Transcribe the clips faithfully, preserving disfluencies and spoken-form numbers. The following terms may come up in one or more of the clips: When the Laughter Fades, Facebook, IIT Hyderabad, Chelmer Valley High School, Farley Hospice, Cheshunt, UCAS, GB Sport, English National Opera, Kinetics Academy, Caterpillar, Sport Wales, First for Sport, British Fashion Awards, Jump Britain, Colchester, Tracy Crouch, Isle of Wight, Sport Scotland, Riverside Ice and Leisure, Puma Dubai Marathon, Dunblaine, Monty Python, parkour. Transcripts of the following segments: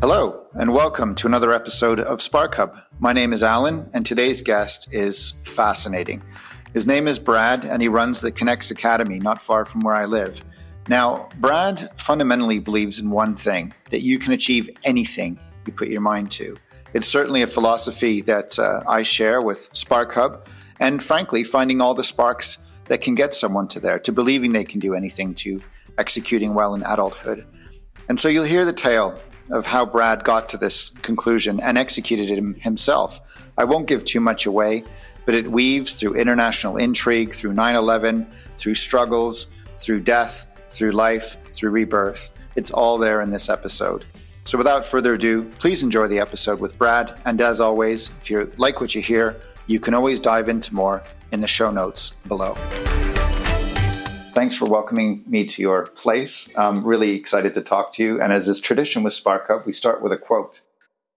Hello, and welcome to another episode of Spark Hub. My name is Alan, and today's guest is fascinating. His name is Brad, and he runs the Kinetics Academy not far from where I live. Now, Brad fundamentally believes in one thing, that you can achieve anything you put your mind to. It's certainly a philosophy that uh, I share with Spark Hub, and frankly, finding all the sparks that can get someone to there, to believing they can do anything, to executing well in adulthood. And so you'll hear the tale of how Brad got to this conclusion and executed it himself. I won't give too much away, but it weaves through international intrigue, through nine eleven, through struggles, through death, through life, through rebirth. It's all there in this episode. So without further ado, please enjoy the episode with Brad. And as always, if you like what you hear, you can always dive into more in the show notes below. Thanks for welcoming me to your place. I'm really excited to talk to you. And as is tradition with Spark Hub, we start with a quote.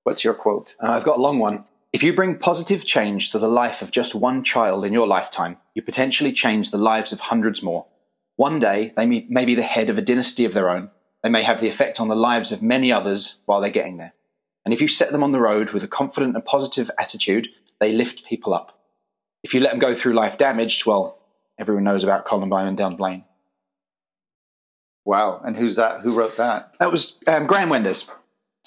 What's your quote? Uh, I've got a long one. If you bring positive change to the life of just one child in your lifetime, you potentially change the lives of hundreds more. One day, they may, may be the head of a dynasty of their own. They may have the effect on the lives of many others while they're getting there. And if you set them on the road with a confident and positive attitude, they lift people up. If you let them go through life damaged, well, everyone knows about Columbine and Dunblaine. Wow. And who's that? Who wrote that? That was um, Graham Wendes,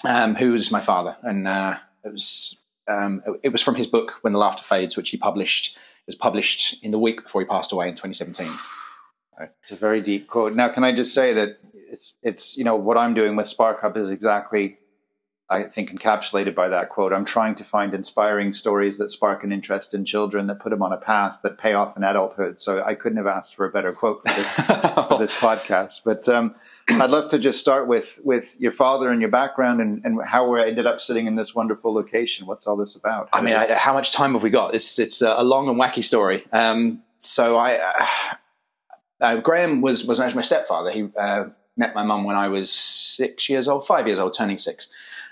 um, who was my father. And uh, it was... Um, it was from his book, When the Laughter Fades, which he published. It was published in the week before he passed away in twenty seventeen. It's a very deep quote. Now, can I just say that it's, it's you know, what I'm doing with Spark Hub is exactly, I think, encapsulated by that quote. I'm trying to find inspiring stories that spark an interest in children, that put them on a path, that pay off in adulthood. So I couldn't have asked for a better quote for this, for this podcast. But um, I'd love to just start with, with your father and your background and, and how we ended up sitting in this wonderful location. What's all this about? I mean, I, how much time have we got? It's, it's a long and wacky story. Um, so I, uh, uh, Graham was, was actually my stepfather. He uh, met my mum when I was six years old, five years old, turning six.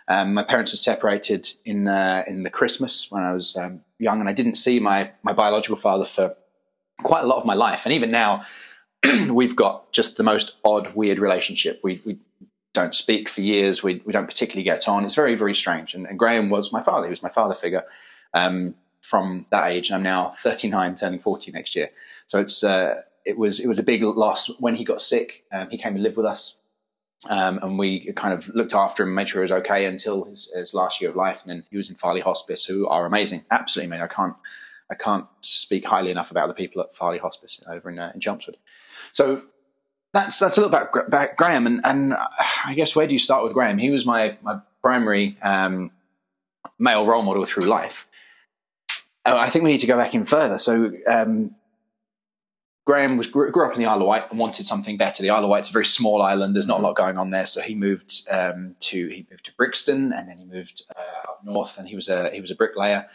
Um, my parents had separated in uh, in the Christmas when I was um, young, and I didn't see my, my biological father for quite a lot of my life. And even now, we've got just the most odd, weird relationship. We we don't speak for years. We we don't particularly get on. It's very, very strange. And, and Graham was my father. He was my father figure um, from that age. And I'm now thirty-nine, turning forty next year. So it's uh, it was it was a big loss when he got sick. Um, he came and lived with us. Um, and we kind of looked after him, made sure he was okay until his, his last year of life. And then he was in Farley Hospice, who are amazing. Absolutely amazing. I can't, I can't speak highly enough about the people at Farley Hospice over in, uh, in Chelmsford. So that's, that's a little bit about, about Graham. And, and I guess, where do you start with Graham? He was my, my primary um, male role model through life. Oh, I think we need to go back in further. So, um, Graham was, grew up in the Isle of Wight and wanted something better. The Isle of Wight's a very small island. There's not a lot going on there, so he moved um, to he moved to Brixton, and then he moved uh, up north. And he was a he was a bricklayer.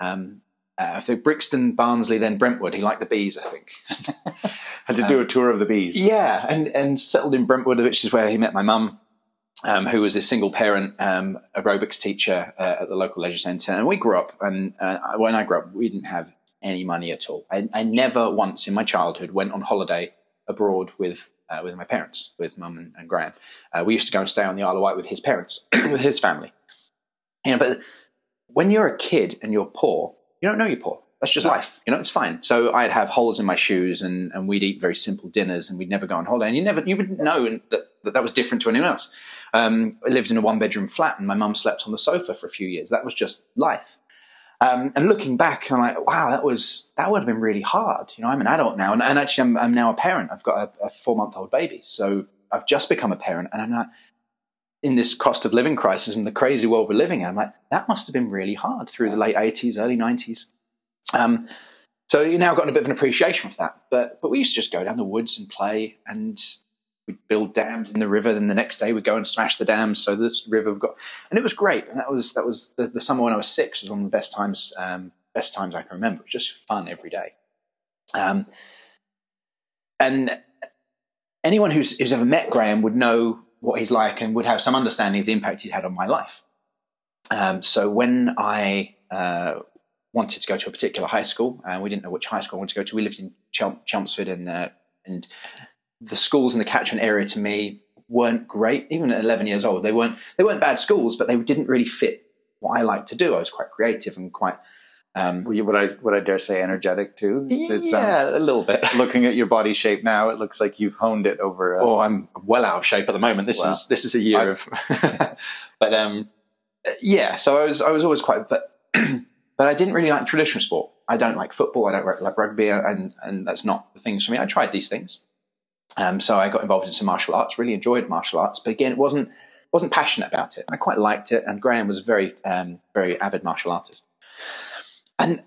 Um, uh, so Brixton, Barnsley, then Brentwood. He liked the bees, I think. Had to um, do a tour of the bees. Yeah, and and settled in Brentwood, which is where he met my mum, um, who was a single parent um, aerobics teacher uh, at the local leisure centre. And we grew up, and uh, when I grew up, we didn't have any money at all. I, I never once in my childhood went on holiday abroad with uh, with my parents, with Mum and, and Graham. Uh, we used to go and stay on the Isle of Wight with his parents, with his family. You know, but when you're a kid and you're poor, you don't know you're poor. That's just no. life. You know, it's fine. So I'd have holes in my shoes, and, and we'd eat very simple dinners, and we'd never go on holiday. And you never, you wouldn't know that that, that was different to anyone else. Um, I lived in a one-bedroom flat, and my mum slept on the sofa for a few years. That was just life. Um, and looking back, I'm like, wow, that was that would have been really hard. You know, I'm an adult now, and, and actually, I'm, I'm now a parent. I've got a, a four-month-old baby, so I've just become a parent, and I'm like, in this cost of living crisis and the crazy world we're living in, I'm like, that must have been really hard through the late eighties, early nineties. Um, so you now got a bit of an appreciation for that. But but we used to just go down the woods and play, and we'd build dams in the river. Then the next day we'd go and smash the dams. So this river got, and it was great. And that was, that was the, the summer when I was six was one of the best times, um, best times I can remember. It was just fun every day. Um, and anyone who's, who's ever met Graham would know what he's like and would have some understanding of the impact he's had on my life. Um, so when I, uh, wanted to go to a particular high school, and uh, we didn't know which high school I wanted to go to. We lived in Chel- Chelmsford and, uh, and, the schools in the catchment area to me weren't great, even at eleven years old. They weren't they weren't bad schools, but they didn't really fit what I liked to do. I was quite creative and quite. Um, Were you, would I would I dare say energetic too? It's, it yeah, a little bit. Looking at your body shape now, it looks like you've honed it over. Uh, oh, I'm well out of shape at the moment. This wow. is this is a year I, of. But um, yeah, so I was I was always quite, but but I didn't really like traditional sport. I don't like football. I don't like rugby, and and that's not the things for me. I tried these things, um, so I got involved in some martial arts. Really enjoyed martial arts, but again, it wasn't wasn't passionate about it. I quite liked it, and Graham was very um, very avid martial artist. And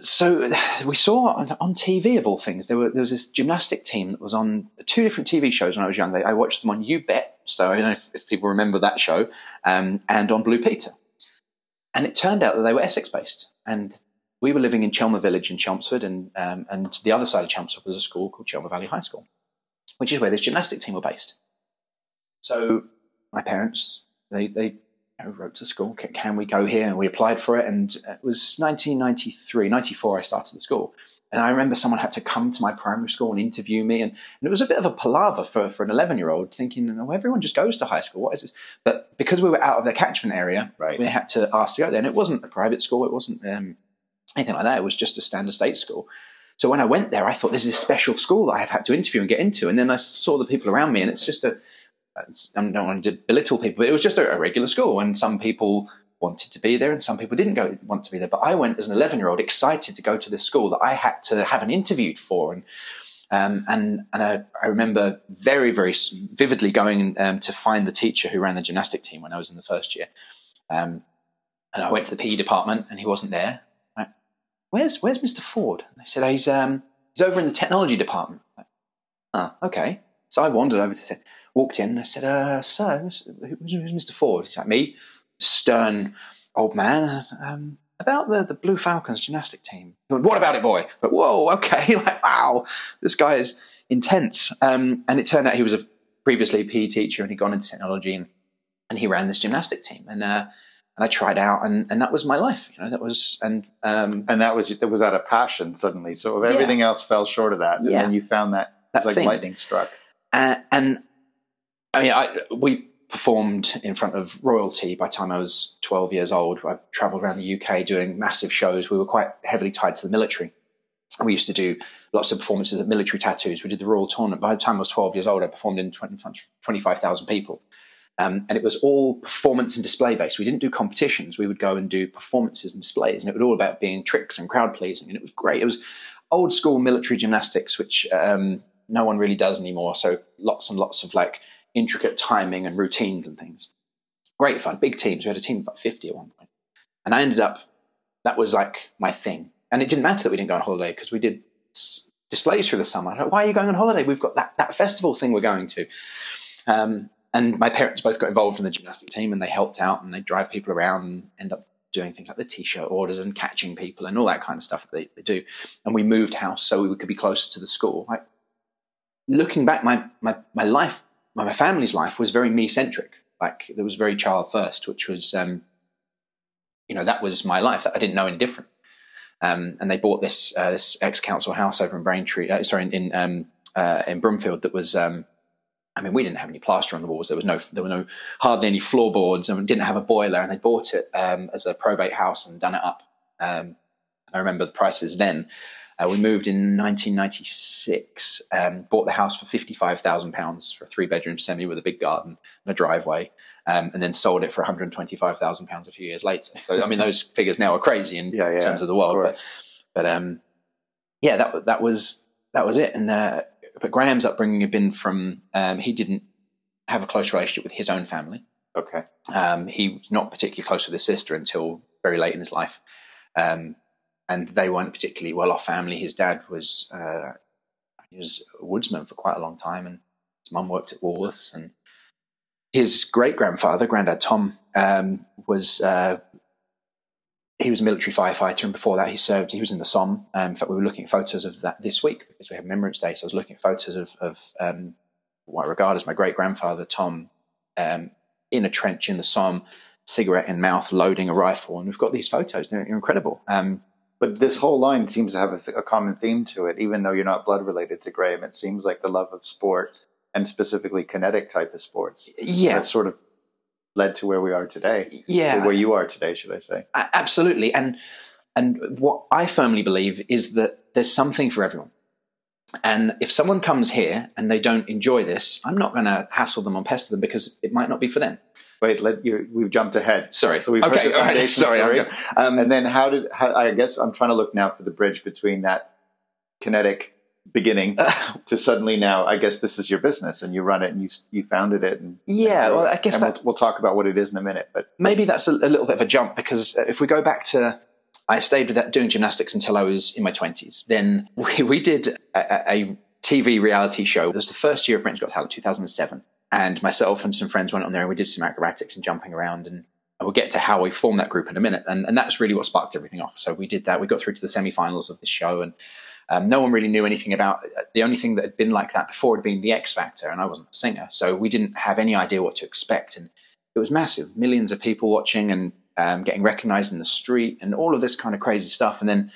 so we saw on, on T V, of all things, there, were, there was this gymnastic team that was on two different T V shows when I was young. I watched them on You Bet, so I don't know if, if people remember that show, um, and on Blue Peter. And it turned out that they were Essex-based. And we were living in Chelmer Village in Chelmsford, and, um, and the other side of Chelmsford was a school called Chelmer Valley High School, which is where this gymnastic team were based. So my parents, they... they I wrote to school, can we go here? And we applied for it. And it was nineteen ninety-three, ninety-four I started the school. And I remember someone had to come to my primary school and interview me. And, and it was a bit of a palaver for, for an eleven-year-old thinking, oh, everyone just goes to high school. What is this? But because we were out of their catchment area, right. we had to ask to go there. And it wasn't a private school. It wasn't um, anything like that. It was just a standard state school. So when I went there, I thought, this is a special school that I've had to interview and get into. And then I saw the people around me, and it's just a... I don't want to belittle people, but it was just a regular school, and some people wanted to be there and some people didn't go want to be there. But I went as an eleven-year-old excited to go to this school that I had to have an interview for. And um, and, and I, I remember very, very vividly going um, to find the teacher who ran the gymnastic team when I was in the first year. Um, and I went to the P E department, and he wasn't there. Like, where's where's Mister Ford? And I said, oh, he's, um, he's over in the technology department. Like, oh, okay. So I wandered over to – walked in and I said, uh, sir, who's Mister Ford? He's like, me, stern old man. I said, um, about the, the Blue Falcons gymnastic team. He went, what about it, boy? Like, whoa, okay. Like, wow, this guy is intense. Um, and it turned out he was a previously P E teacher, and he'd gone into technology, and, and he ran this gymnastic team. And uh, and I tried out, and, and that was my life. You know, that was and um, and that was that was out of passion suddenly. So everything yeah. else fell short of that, and yeah. then you found that, that it was like lightning struck. Uh, and I mean, I, we performed in front of royalty by the time I was twelve years old. I travelled around the U K doing massive shows. We were quite heavily tied to the military. We used to do lots of performances at military tattoos. We did the Royal Tournament. By the time I was twelve years old, I performed in twenty-five thousand people. Um, and it was all performance and display-based. We didn't do competitions. We would go and do performances and displays, and it was all about being tricks and crowd-pleasing, and it was great. It was old-school military gymnastics, which um, no one really does anymore, so lots and lots of, like, intricate timing and routines and things. Great fun, big teams. We had a team of about fifty at one point. And I ended up, that was like my thing. And it didn't matter that we didn't go on holiday, because we did s- displays through the summer. Like, why are you going on holiday? We've got that, that festival thing we're going to. Um, and my parents both got involved in the gymnastic team, and they helped out, and they drive people around and end up doing things like the T-shirt orders and catching people and all that kind of stuff that they, they do. And we moved house so we could be closer to the school. Like, looking back, my my, my life my family's life was very me-centric. Like, there was very child first, which was, um, you know, that was my life. I didn't know any different. Um, and they bought this uh, this ex-council house over in Braintree, uh, sorry, in in, um, uh, in Broomfield. That was, um, I mean, we didn't have any plaster on the walls. There was no, there were no hardly any floorboards, and didn't have a boiler. And they bought it um, as a probate house and done it up. Um, I remember the prices then. Uh, we moved in nineteen ninety-six, um, bought the house for fifty-five thousand pounds for a three-bedroom semi with a big garden and a driveway, um, and then sold it for one hundred twenty-five thousand pounds a few years later. So, I mean, those figures now are crazy in yeah, yeah, terms of the world. Of but, but um, yeah, that that was that was it. And uh, but Graham's upbringing had been from um, he didn't have a close relationship with his own family. Okay, um, he was not particularly close with his sister until very late in his life. Um, And they weren't particularly well-off family. His dad was uh, he was a woodsman for quite a long time, and his mum worked at Woolworths. And his great-grandfather, Grandad Tom, um, was uh, he was a military firefighter, and before that, he served. He was in the Somme. Um, in fact, we were looking at photos of that this week because we had Remembrance Day. So I was looking at photos of, of um, what I regard as my great-grandfather Tom um, in a trench in the Somme, cigarette in mouth, loading a rifle. And we've got these photos; they're incredible. Um, But this whole line seems to have a, th- a common theme to it, even though you're not blood related to Graham. It seems like the love of sport and specifically kinetic type of sports. Yeah. That's sort of led to where we are today. Yeah. Or where you are today, should I say. Absolutely. And and what I firmly believe is that there's something for everyone. And if someone comes here and they don't enjoy this, I'm not going to hassle them or pester them because it might not be for them. Wait, let you, we've jumped ahead. Sorry. So we've okay, heard the foundation right. Sorry, story. Um, and then how did, how, I guess I'm trying to look now for the bridge between that kinetic beginning uh, to suddenly now, I guess this is your business and you run it and you you founded it. And, yeah, and, well, I guess that, we'll, we'll talk about what it is in a minute. But maybe that's a, a little bit of a jump because if we go back to, I stayed with that, doing gymnastics until I was in my twenties. Then we, we did a, a T V reality show. It was the first year of Britain's Got Talent, two thousand seven. And myself and some friends went on there and we did some acrobatics and jumping around, and we'll get to how we formed that group in a minute. And, and that's really what sparked everything off. So we did that. We got through to the semi-finals of the show, and um, no one really knew anything about it. The only thing that had been like that before had been the X Factor, and I wasn't a singer. So we didn't have any idea what to expect. And it was massive, millions of people watching and um, getting recognized in the street and all of this kind of crazy stuff. And then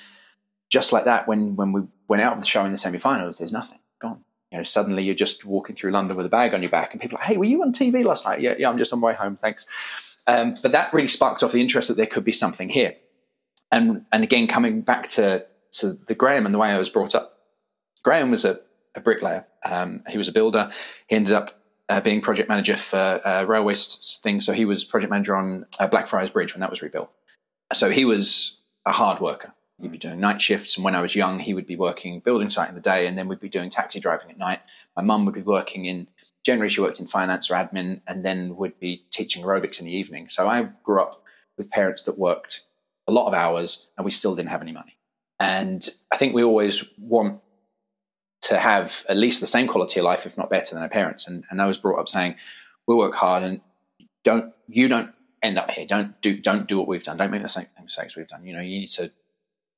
just like that, when, when we went out of the show in the semi-finals, there's nothing, gone. You know, suddenly you're just walking through London with a bag on your back and people are like, hey, were you on T V last night? Yeah, yeah, I'm just on my way home, thanks. Um, but that really sparked off the interest that there could be something here. And and again, coming back to, to the Graham and the way I was brought up, Graham was a, a bricklayer. Um, he was a builder. He ended up uh, being project manager for uh, railway things. So he was project manager on uh, Blackfriars Bridge when that was rebuilt. So he was a hard worker. He'd be doing night shifts, and when I was young, he would be working building site in the day, and then we'd be doing taxi driving at night. My mum would be working in, generally she worked in finance or admin, and then would be teaching aerobics in the evening. So I grew up with parents that worked a lot of hours, and we still didn't have any money. And I think we always want to have at least the same quality of life, if not better, than our parents. And, and I was brought up saying, we'll work hard, and don't you don't end up here. Don't do don't do what we've done. Don't make the same mistakes we've done. You know, you need to.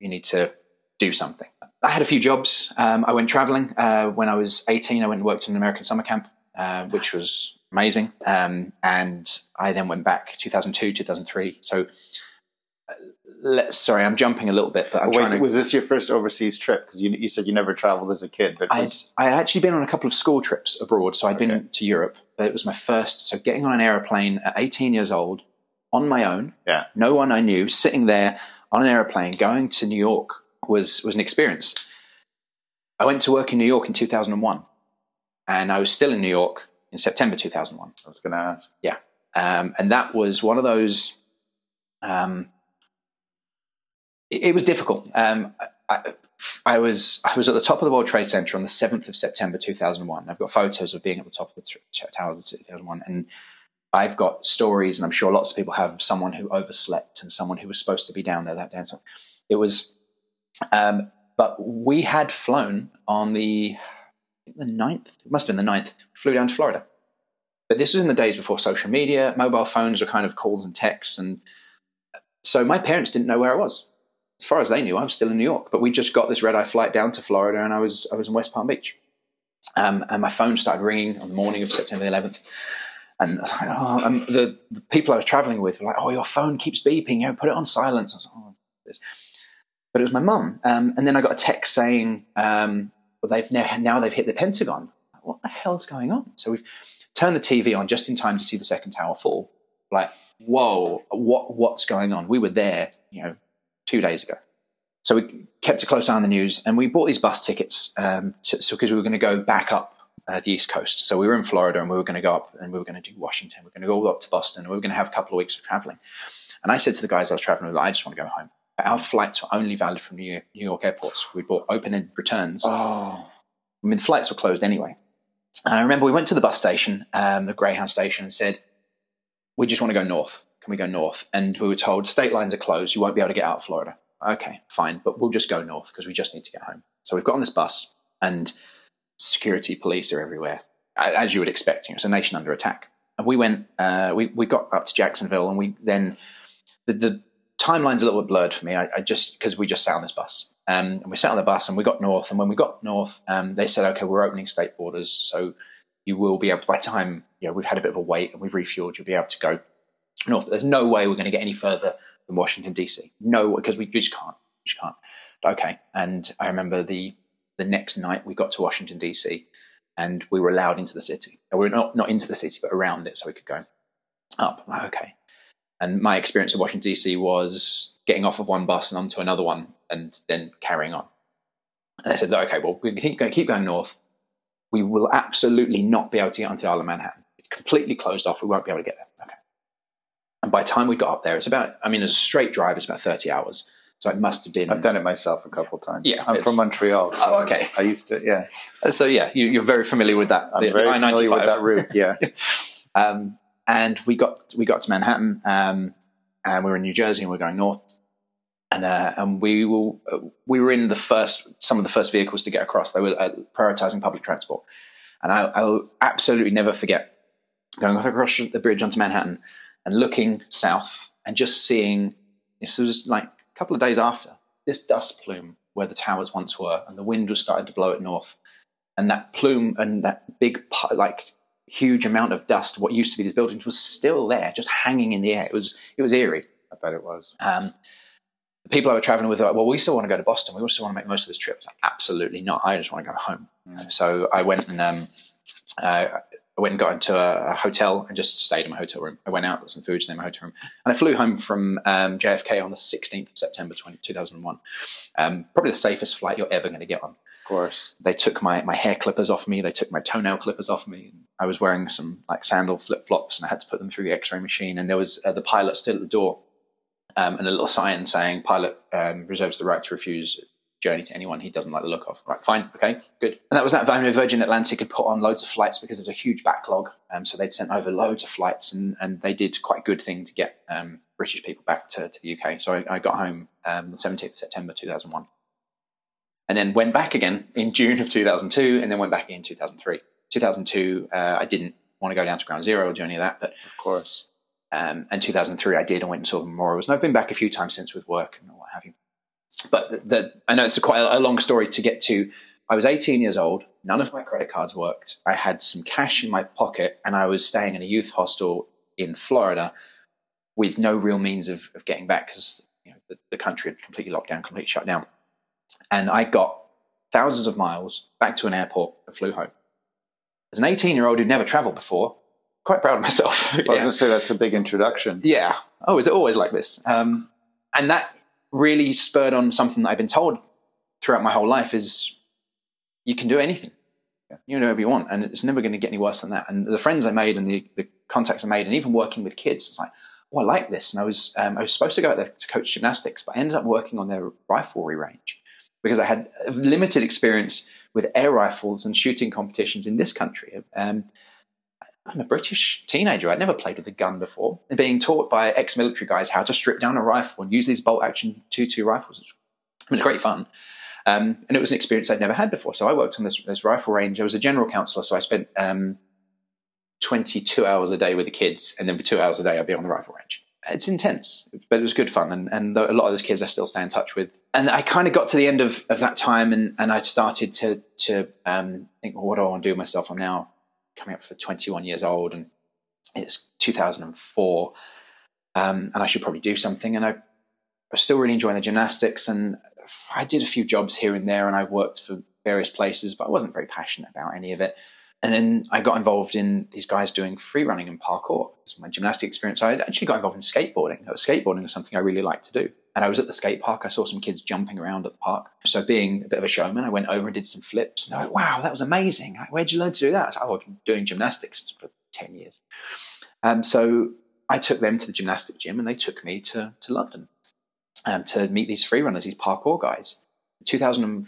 You need to do something. I had a few jobs. Um, I went traveling. Uh, when I was eighteen, I went and worked in an American summer camp, uh, which was amazing. Um, and I then went back two thousand two, two thousand three. So uh, let's, sorry, I'm jumping a little bit, but I'm Wait, trying to... Was this your first overseas trip? Because you, you said you never traveled as a kid. But I'd, was... I'd actually been on a couple of school trips abroad. So I'd okay. been to Europe, but it was my first. So getting on an airplane at eighteen years old on my own, yeah. no one I knew, sitting there, on an aeroplane, going to New York was was an experience. I went to work in New York in two thousand one, and I was still in New York in September two thousand one. I was going to ask. Yeah. Um, and that was one of those, um, it, it was difficult. Um, I, I, was, I was at the top of the World Trade Center on the seventh of September two thousand one. I've got photos of being at the top of the towers in two thousand one, and I've got stories, and I'm sure lots of people have, someone who overslept and someone who was supposed to be down there that day. So it was, um, but we had flown on the, the ninth, it must have been the ninth, flew down to Florida. But this was in the days before social media, mobile phones were kind of calls and texts. And so my parents didn't know where I was. As far as they knew, I was still in New York, but we just got this red eye flight down to Florida, and I was, I was in West Palm Beach. Um, and my phone started ringing on the morning of September eleventh. And I was like, oh, um, the, the people I was traveling with were like, oh, your phone keeps beeping. You know, put it on silence. I was like, oh, this. But it was my mum. Um, and then I got a text saying, um, well, they've now, now they've hit the Pentagon. Like, what the hell's going on? So we've turned the T V on just in time to see the second tower fall. Like, whoa, what what's going on? We were there, you know, two days ago. So we kept a close eye on the news, and we bought these bus tickets um, to, so because we were going to go back up Uh, the East Coast. So we were in Florida, and we were going to go up, and we were going to do Washington. We we're going to go all up to Boston, and we were going to have a couple of weeks of traveling. And I said to the guys I was traveling with, I just want to go home. But our flights were only valid from New York, New York airports. We bought open-ended returns. Oh. I mean, the flights were closed anyway. And I remember we went to the bus station, um, the Greyhound station, and said, we just want to go north. Can we go north? And we were told, state lines are closed. You won't be able to get out of Florida. Okay, fine. But we'll just go north because we just need to get home. So we've got on this bus, and security police are everywhere, as you would expect. You know, it's a nation under attack. And we went, uh, we, we got up to Jacksonville, and we then, the, the timeline's a little bit blurred for me. I, I just, because we just sat on this bus. Um, and we sat on the bus, and we got north. And when we got north, um, they said, okay, we're opening state borders. So you will be able to, by time, you know, we've had a bit of a wait and we've refueled, you'll be able to go north. There's no way we're going to get any further than Washington, D C. No, because we just can't. We just can't. Okay. And I remember the, The next night we got to Washington, D C, and we were allowed into the city. We were not, not into the city, but around it, so we could go up. Like, okay. And my experience of Washington, D C was getting off of one bus and onto another one and then carrying on. And they said, okay, well, we keep going, keep going north. We will absolutely not be able to get onto the Isle of Manhattan. It's completely closed off. We won't be able to get there. Okay. And by the time we got up there, it's about, I mean, as a straight drive, it's about thirty hours. So it must have been... I've done it myself a couple of times. Yeah. I'm from Montreal. So oh, okay. I, I used to, yeah. So, yeah, you, you're very familiar with that. I'm the, very the familiar with that route, yeah. um, and we got we got to Manhattan, um, and we were in New Jersey, and we were going north. And uh, and we will uh, we were in the first, some of the first vehicles to get across. They were uh, prioritizing public transport. And I, I'll absolutely never forget going across the bridge onto Manhattan and looking south and just seeing, this was like a couple of days after, this dust plume where the towers once were, and the wind was starting to blow it north. And that plume and that big, like huge amount of dust, what used to be these buildings, was still there, just hanging in the air. It was, it was eerie. I bet it was. Um, the people I were traveling with were like, well, we still want to go to Boston. We also want to make most of this trip. I was like, absolutely not. I just want to go home. Yeah. So I went and... Um, uh, I went and got into a hotel and just stayed in my hotel room. I went out, got some food, stayed in my hotel room. And I flew home from um, J F K on the sixteenth of September two thousand one. Um, probably the safest flight you're ever going to get on. Of course. They took my, my hair clippers off me. They took my toenail clippers off me. I was wearing some like sandal flip-flops, and I had to put them through the x-ray machine. And there was uh, the pilot still at the door, um, and a little sign saying, pilot um, reserves the right to refuse journey to anyone he doesn't like the look of. Right, fine, okay, good. And that was that. Virgin Atlantic had put on loads of flights because there was a huge backlog, um, so they'd sent over loads of flights, and, and they did quite a good thing to get um, British people back to, to the U K. So I, I got home um, the seventeenth of September two thousand one, and then went back again in June of two thousand two, and then went back again in two thousand three. two thousand two, uh, I didn't want to go down to ground zero or do any of that, but of course. Um, and two thousand three, I did. I went and saw the memorials, and I've been back a few times since with work and what have you. But the, the, I know it's a quite a long story to get to. I was eighteen years old. None of my credit cards worked. I had some cash in my pocket, and I was staying in a youth hostel in Florida with no real means of, of getting back, because you know, the, the country had completely locked down, completely shut down. And I got thousands of miles back to an airport and flew home. As an eighteen-year-old who'd never travelled before, quite proud of myself. Well, yeah. I was going to say, that's a big introduction. Yeah. Oh, is it always like this? Um, and that... really spurred on something that I've been told throughout my whole life is you can do anything. Yeah. You can do whatever you want, and it's never going to get any worse than that. And the friends I made and the, the contacts I made, and even working with kids, it's like, oh, I like this. And I was um, I was supposed to go out there to coach gymnastics, but I ended up working on their riflery range because I had limited experience with air rifles and shooting competitions in this country. Um, I'm a British teenager. I'd never played with a gun before. And being taught by ex-military guys how to strip down a rifle and use these bolt-action two two rifles. It was great fun. Um, and it was an experience I'd never had before. So I worked on this, this rifle range. I was a general counsellor, so I spent um, twenty-two hours a day with the kids, and then for two hours a day I'd be on the rifle range. It's intense, but it was good fun. And, and a lot of those kids I still stay in touch with. And I kind of got to the end of, of that time, and, and I started to, to um, think, well, what do I want to do with myself? I'm now coming up for twenty-one years old, and it's two thousand four, um, and I should probably do something. And I, I was still really enjoying the gymnastics, and I did a few jobs here and there, and I worked for various places, but I wasn't very passionate about any of it. And then I got involved in these guys doing free running and parkour. It's my gymnastic experience. I actually got involved in skateboarding. Skateboarding was something I really liked to do. And I was at the skate park. I saw some kids jumping around at the park. So being a bit of a showman, I went over and did some flips. And they're like, wow, that was amazing. Like, where'd you learn to do that? I was like, oh, I've been doing gymnastics for ten years. Um, so I took them to the gymnastic gym, and they took me to, to London um, to meet these free runners, these parkour guys. In two thousand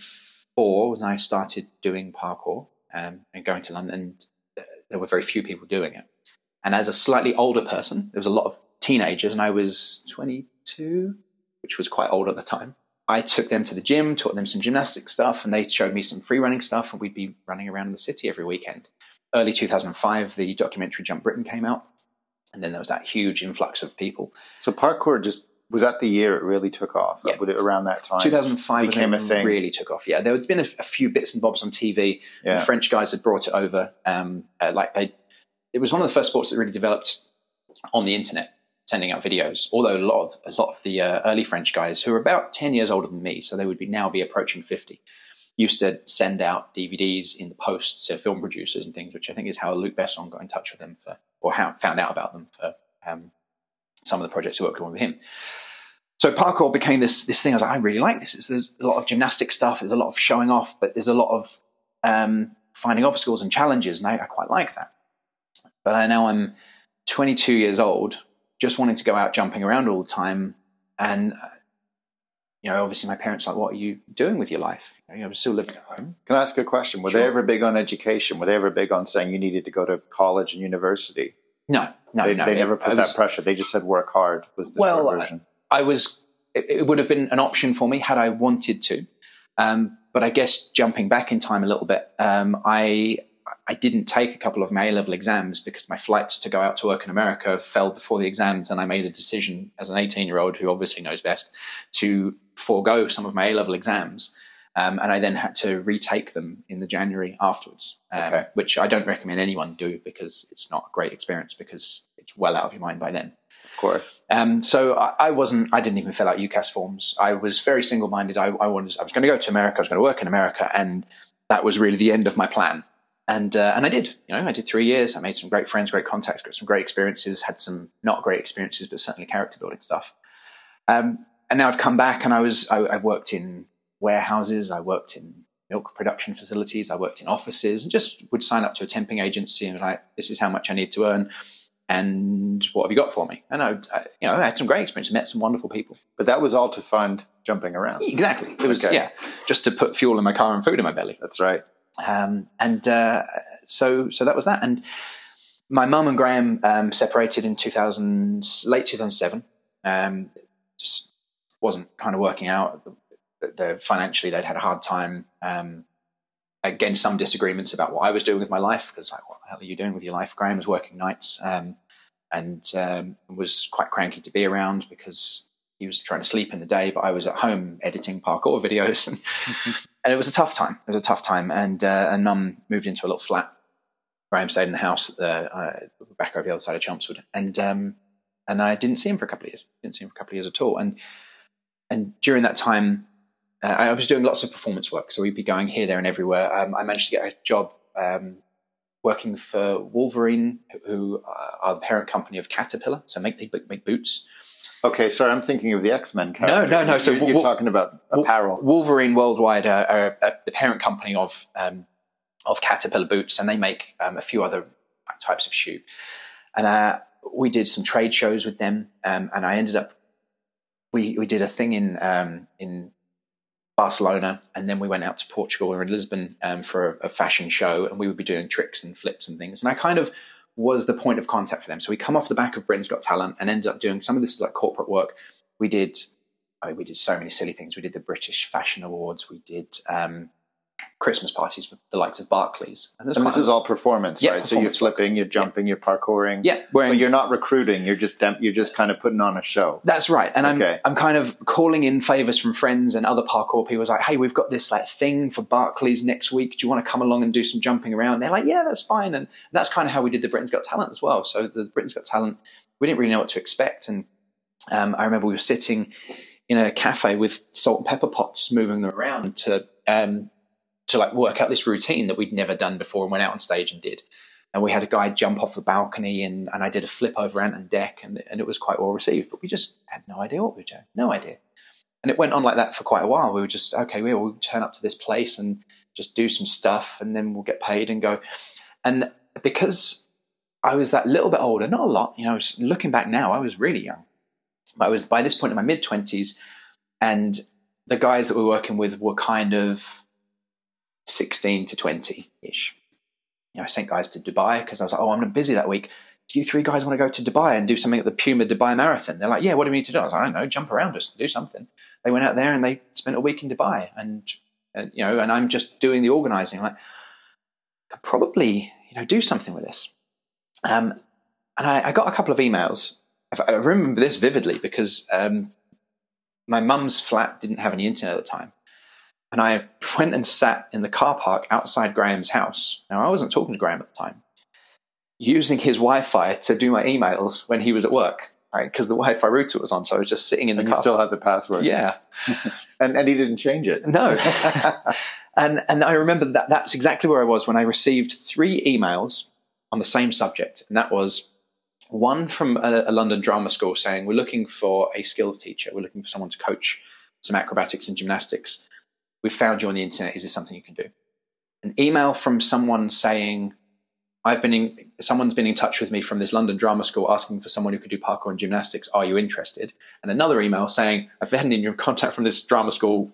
four was when I started doing parkour. Um, and going to London, and there were very few people doing it. And as a slightly older person, there was a lot of teenagers, and I was twenty-two, which was quite old at the time. I took them to the gym, taught them some gymnastic stuff, and they showed me some free running stuff, and we'd be running around in the city every weekend. Early two thousand five, the documentary Jump Britain came out, and then there was that huge influx of people. So parkour just... was that the year it really took off? Yeah. Would it around that time? two thousand five became a thing. Really took off. Yeah, there had been a, a few bits and bobs on T V. Yeah. The French guys had brought it over. Um, uh, like they, it was one of the first sports that really developed on the internet, sending out videos. Although a lot of a lot of the uh, early French guys, who were about ten years older than me, so they would be now be approaching fifty, used to send out D V Ds in the post to film producers and things, which I think is how Luc Besson got in touch with them for, or how found out about them for um, some of the projects he worked on with him. So parkour became this this thing. I was like, I really like this. It's, there's a lot of gymnastic stuff. There's a lot of showing off, but there's a lot of um, finding obstacles and challenges, and I, I quite like that. But I now I'm twenty-two years old, just wanting to go out jumping around all the time, and you know, obviously my parents are like, what are you doing with your life? You know, I'm still living at home. Can I ask a question? Were sure. they ever big on education? Were they ever big on saying you needed to go to college and university? No, no, they, no. They never it, put was, that pressure. They just said work hard was the well, short version. I, I was, it, it would have been an option for me had I wanted to. Um, but I guess jumping back in time a little bit, um, I I didn't take a couple of my A-level exams because my flights to go out to work in America fell before the exams, and I made a decision as an eighteen-year-old who obviously knows best to forego some of my A-level exams. Um, and I then had to retake them in the January afterwards, um, okay. which I don't recommend anyone do because it's not a great experience because it's well out of your mind by then. Of course. Um, so I, I wasn't, I didn't even fill out UCAS forms. I was very single-minded. I, I wanted, I was going to go to America. I was going to work in America. And that was really the end of my plan. And uh, and I did, you know, I did three years. I made some great friends, great contacts, got some great experiences, had some not great experiences, but certainly character building stuff. Um, and now I've come back and I was, I, I worked in warehouses. I worked in milk production facilities. I worked in offices and just would sign up to a temping agency and be like, this is how much I need to earn. And what have you got for me? And I, I you know, I had some great experiences, met some wonderful people. But that was all to fund jumping around. Exactly. It was, okay. yeah, just to put fuel in my car and food in my belly. That's right. Um, and, uh, so, so that was that. And my mum and Graham, um, separated in two thousand, late two thousand seven, um, just wasn't kind of working out. The, the financially, they'd had a hard time, um, again, some disagreements about what I was doing with my life. Cause like, what the hell are you doing with your life? Graham was working nights, um, and, um, was quite cranky to be around because he was trying to sleep in the day, but I was at home editing parkour videos. And, and it was a tough time. It was a tough time. And, uh, and mum moved into a little flat. Graham stayed in the house at the, uh, back over the other side of Chelmsford. And, um, and I didn't see him for a couple of years. Didn't see him for a couple of years at all. And, and during that time, uh, I was doing lots of performance work. So we'd be going here, there, and everywhere. Um, I managed to get a job, um, working for Wolverine, who are the parent company of Caterpillar. So make, they make boots. Okay, sorry, I'm thinking of the X-Men character. No, no, no. So you're, you're talking about apparel. Wolverine Worldwide are, are, are the parent company of um, of Caterpillar boots, and they make um, a few other types of shoe. And uh, we did some trade shows with them, um, and I ended up we we did a thing in um, in Barcelona, and then we went out to Portugal. We were in Lisbon um, for a, a fashion show, and we would be doing tricks and flips and things. And I kind of was the point of contact for them. So we come off the back of Britain's Got Talent and ended up doing some of this like corporate work. We did, oh, we did so many silly things. We did the British Fashion Awards. We did um, Christmas parties for the likes of Barclays. And, and this a, is all performance, yeah, right? Performance. So you're flipping, you're jumping, yeah. you're parkouring. Yeah, wearing, but you're not recruiting. You're just dem- you're just kind of putting on a show. That's right. And okay. I'm I'm kind of calling in favors from friends and other parkour people. It's like, hey, we've got this like thing for Barclays next week. Do you want to come along and do some jumping around? And they're like, yeah, that's fine. And that's kind of how we did the Britain's Got Talent as well. So the Britain's Got Talent, we didn't really know what to expect. And um, I remember we were sitting in a cafe with salt and pepper pots, moving them around to. Um, to like work out this routine that we'd never done before and went out on stage and did. And we had a guy jump off the balcony and, and I did a flip over Ant and Deck and, and it was quite well received, but we just had no idea what we were doing. No idea. And it went on like that for quite a while. We were just, okay, we will turn up to this place and just do some stuff and then we'll get paid and go. And because I was that little bit older, not a lot, you know, looking back now, I was really young. But I was by this point in my mid twenties and the guys that we were working with were kind of sixteen to twenty-ish. You know, I sent guys to Dubai because I was like, oh, I'm busy that week. Do you three guys want to go to Dubai and do something at the Puma Dubai Marathon? They're like, yeah, what do we need to do? I was like, I don't know, jump around us and do something. They went out there and they spent a week in Dubai and, and you know, and I'm just doing the organizing. Like, I could probably, you know, do something with this. Um, and I, I got a couple of emails. I remember this vividly because um, my mum's flat didn't have any internet at the time. And I went and sat in the car park outside Graham's house. Now, I wasn't talking to Graham at the time, using his Wi-Fi to do my emails when he was at work, right? Because the Wi-Fi router was on, so I was just sitting in the and car. You still park. Had the password. Yeah. and and he didn't change it. No. And and I remember that that's exactly where I was when I received three emails on the same subject. And that was one from a, a London drama school saying, we're looking for a skills teacher. We're looking for someone to coach some acrobatics and gymnastics. We found you on the internet. Is this something you can do? An email from someone saying, I've been in, someone's been in touch with me from this London drama school asking for someone who could do parkour and gymnastics. Are you interested? And another email saying, I've been in your contact from this drama school,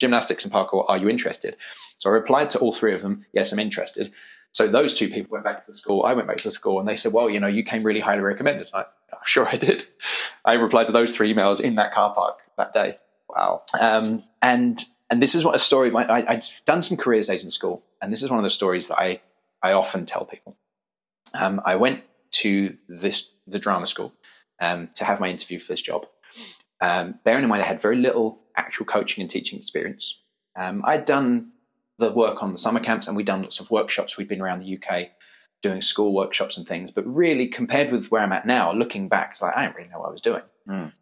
gymnastics and parkour. Are you interested? So I replied to all three of them. Yes, I'm interested. So those two people went back to the school. I went back to the school and they said, well, you know, you came really highly recommended. I'm sure I did. I replied to those three emails in that car park that day. Wow. Um, and, and this is what a story, I, I'd done some careers days in school. And this is one of the stories that I, I often tell people. Um, I went to this the drama school um, to have my interview for this job. Um, bearing in mind, I had very little actual coaching and teaching experience. Um, I'd done the work on the summer camps, and we'd done lots of workshops. We'd been around the U K doing school workshops and things. But really, compared with where I'm at now, looking back, it's like I didn't really know what I was doing. Mm.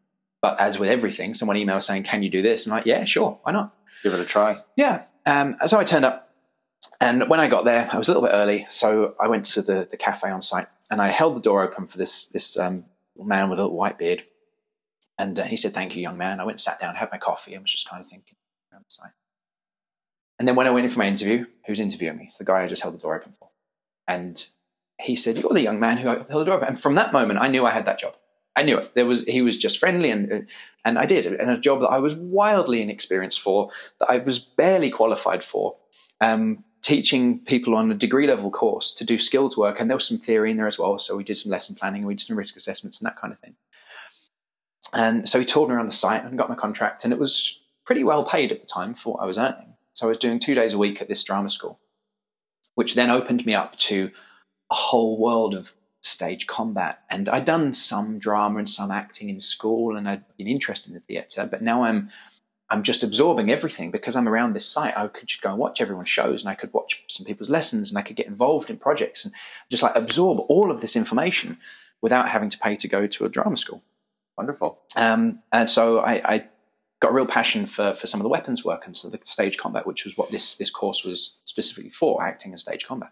But as with everything, someone emailed saying, "Can you do this?" And I'm like, "Yeah, sure, why not? Give it a try." Yeah. Um, so I turned up. And when I got there, I was a little bit early, so I went to the, the cafe on site, and I held the door open for this this um, man with a little white beard, and uh, he said, "Thank you, young man." I went and sat down, had my coffee, and was just kind of thinking around the site. And then when I went in for my interview, who's interviewing me? It's the guy I just held the door open for. And he said, "You're the young man who I held the door open." And from that moment, I knew I had that job. I knew it. There was he was just friendly, and and I did, and a job that I was wildly inexperienced for, that I was barely qualified for. Um, teaching people on a degree level course to do skills work. And there was some theory in there as well. So we did some lesson planning and we did some risk assessments and that kind of thing. And so he toured me around the site and got my contract, and it was pretty well paid at the time for what I was earning. So I was doing two days a week at this drama school, which then opened me up to a whole world of stage combat. And I'd done some drama and some acting in school, and I'd been interested in the theatre, but now I'm I'm just absorbing everything because I'm around this site. I could just go and watch everyone's shows, and I could watch some people's lessons, and I could get involved in projects and just like absorb all of this information without having to pay to go to a drama school. Wonderful. Um, and so I, I got a real passion for, for some of the weapons work and so the stage combat, which was what this, this course was specifically for, acting and stage combat.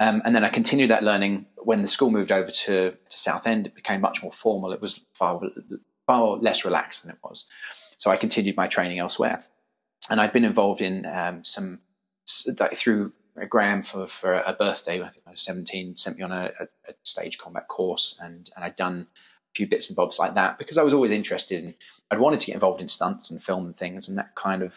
Um, and then I continued that learning when the school moved over to, to Southend. It became much more formal. It was far, far less relaxed than it was. So I continued my training elsewhere, and I'd been involved in um, some like through Graham for, for a birthday. I think I was seventeen. Sent me on a, a, a stage combat course, and and I'd done a few bits and bobs like that because I was always interested in. I'd wanted to get involved in stunts and film and things, and that kind of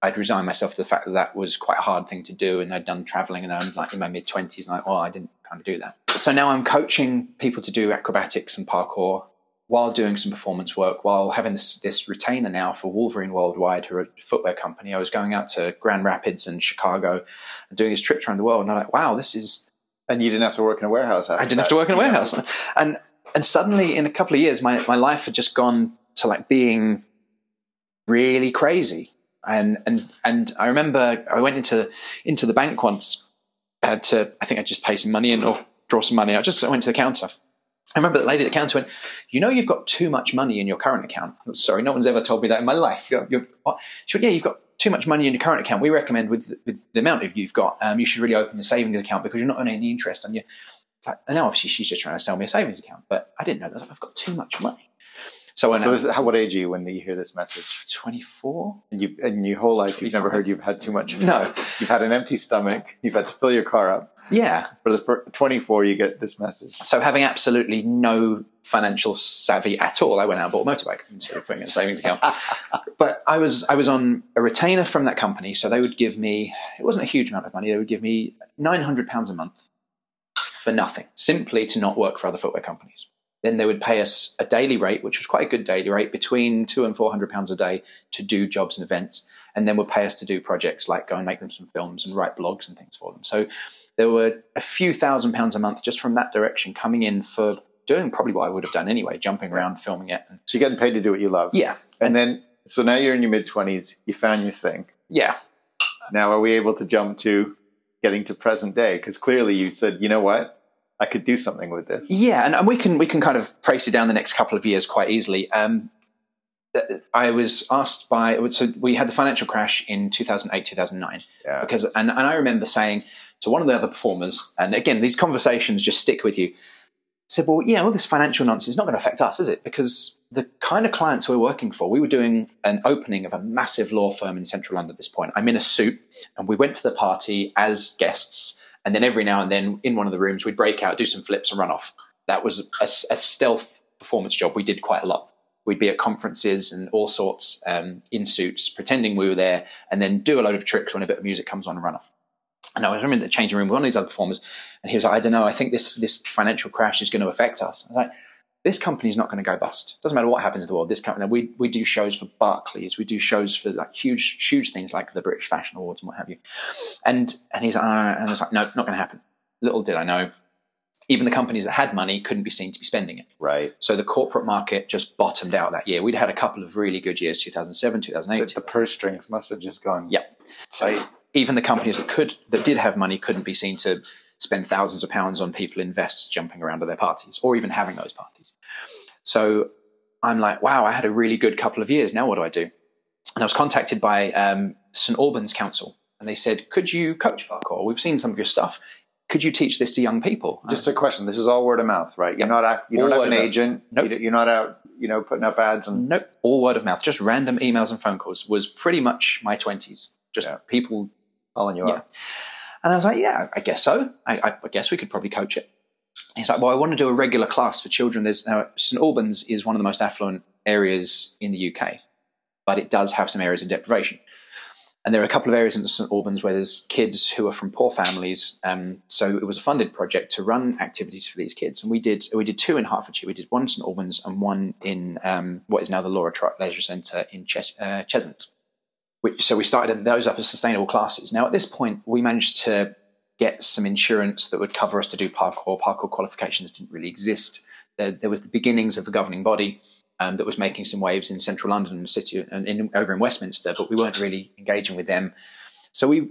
I'd resigned myself to the fact that that was quite a hard thing to do. And I'd done traveling, and I'm like in my mid twenties, and like, well, I didn't kind of do that. So now I'm coaching people to do acrobatics and parkour, while doing some performance work, while having this, this retainer now for Wolverine Worldwide, who are a footwear company. I was going out to Grand Rapids and Chicago and doing these trips around the world. And I'm like, wow, this is... And you didn't have to work in a warehouse. I didn't that. have to work in a warehouse. And and suddenly in a couple of years, my, my life had just gone to like being really crazy. And and and I remember I went into into the bank once. I had to, I think I just pay some money in or draw some money. I just I went to the counter. I remember the lady at the counter went, "You know, you've got too much money in your current account." I'm sorry, no one's ever told me that in my life. You're, you're, she went, "Yeah, you've got too much money in your current account. We recommend with, with the amount of you've got, um, you should really open the savings account because you're not earning any interest on your." I know obviously she's just trying to sell me a savings account, but I didn't know that. I've got too much money. So, when so is it, how, what age are you when you hear this message? twenty-four. And you, in your whole life, you've never heard you've had too much. No. You've had an empty stomach. You've had to fill your car up. Yeah. For the for twenty-four, you get this message. So having absolutely no financial savvy at all, I went out and bought a motorbike instead of putting it in a savings account. But I was I was on a retainer from that company, so they would give me, it wasn't a huge amount of money, they would give me nine hundred pounds a month for nothing, simply to not work for other footwear companies. Then they would pay us a daily rate, which was quite a good daily rate, between two and four hundred pounds a day to do jobs and events, and then would pay us to do projects like go and make them some films and write blogs and things for them. So there were a few thousand pounds a month just from that direction coming in for doing probably what I would have done anyway, jumping around, filming it. So you're getting paid to do what you love. Yeah. And then, so now you're in your mid-twenties, you found your thing. Yeah. Now are we able to jump to getting to present day? Because clearly you said, you know what? I could do something with this. Yeah, and, and we can we can kind of trace it down the next couple of years quite easily. Um, I was asked by, so we had the financial crash in two thousand eight, two thousand nine. Yeah. Because, and, and I remember saying to one of the other performers, and again, these conversations just stick with you. I said, well, yeah, all this financial nonsense is not going to affect us, is it? Because the kind of clients we're working for, we were doing an opening of a massive law firm in central London at this point. I'm in a suit, and we went to the party as guests. And then every now and then in one of the rooms, we'd break out, do some flips and run off. That was a, a stealth performance job. We did quite a lot. We'd be at conferences and all sorts um, in suits, pretending we were there, and then do a load of tricks when a bit of music comes on and run off. And I was remembering the changing room with one of these other performers, and he was like, I don't know, I think this this financial crash is going to affect us. I was like, this company's not going to go bust. Doesn't matter what happens in the world. This company, we we do shows for Barclays, we do shows for like huge huge things like the British Fashion Awards and what have you. And and he's like, uh, and I was like, no, not going to happen. Little did I know, even the companies that had money couldn't be seen to be spending it. Right. So the corporate market just bottomed out that year. We'd had a couple of really good years, two thousand seven, two thousand eight. The, the purse strings must have just gone. Yeah. So even the companies that could, that did have money, couldn't be seen to spend thousands of pounds on people in vests jumping around at their parties or even having those parties. So I'm like, wow, I had a really good couple of years. Now what do I do? And I was contacted by um, Saint Albans Council, and they said, could you coach parkour? We've seen some of your stuff. Could you teach this to young people? Just a question. This is all word of mouth, right? You're yep. not, you don't all have an agent. Nope. You're not out, you know, putting up ads and nope. All word of mouth. Just random emails and phone calls was pretty much my twenties. Just yeah. people calling you yeah. up. And I was like, yeah, I guess so. I, I, I guess we could probably coach it. He's like, well, I want to do a regular class for children. There's now Saint Albans is one of the most affluent areas in the U K, but it does have some areas of deprivation. And there are a couple of areas in Saint Albans where there's kids who are from poor families. Um, so it was a funded project to run activities for these kids. And we did we did two in Hertfordshire. We did one in Saint Albans and one in um, what is now the Laura Leisure Centre in Ches- uh, Cheshunt. Which, so we started those up as sustainable classes. Now, at this point, we managed to get some insurance that would cover us to do parkour. Parkour qualifications didn't really exist. There, there was the beginnings of a governing body. Um, that was making some waves in central London and the city and in, over in Westminster, but we weren't really engaging with them. So we,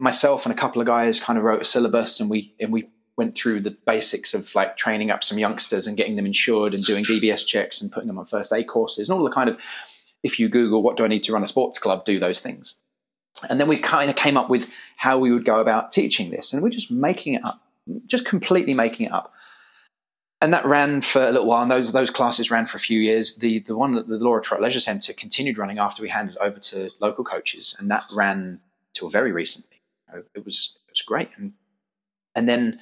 myself and a couple of guys, kind of wrote a syllabus, and we and we went through the basics of like training up some youngsters and getting them insured and doing D B S checks and putting them on first aid courses and all the kind of, if you Google what do I need to run a sports club, do those things. And then we kind of came up with how we would go about teaching this, and we're just making it up, just completely making it up. And that ran for a little while, and those those classes ran for a few years. The the one that the Laura Trott Leisure Centre continued running after we handed over to local coaches, and that ran till very recently. It was it was great, and and then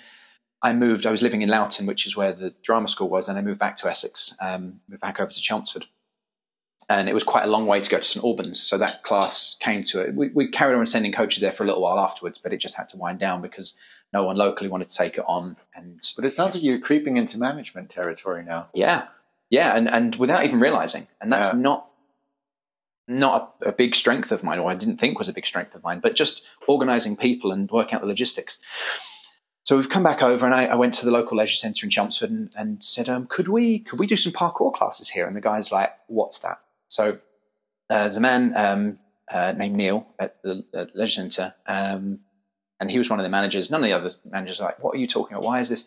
I moved. I was living in Loughton, which is where the drama school was. Then I moved back to Essex, um, moved back over to Chelmsford, and it was quite a long way to go to Saint Albans. So that class came to it. We, we carried on sending coaches there for a little while afterwards, but it just had to wind down because no one locally wanted to take it on. And but it sounds like you're creeping into management territory now. Yeah. Yeah, and, and without even realizing. And that's yeah. not not a, a big strength of mine, or I didn't think was a big strength of mine, but just organizing people and working out the logistics. So we've come back over, and I, I went to the local leisure centre in Chelmsford and, and said, um, could we could we do some parkour classes here? And the guy's like, what's that? So uh, there's a man um, uh, named Neil at the, the leisure centre, um and he was one of the managers. None of the other managers were like, what are you talking about? Why is this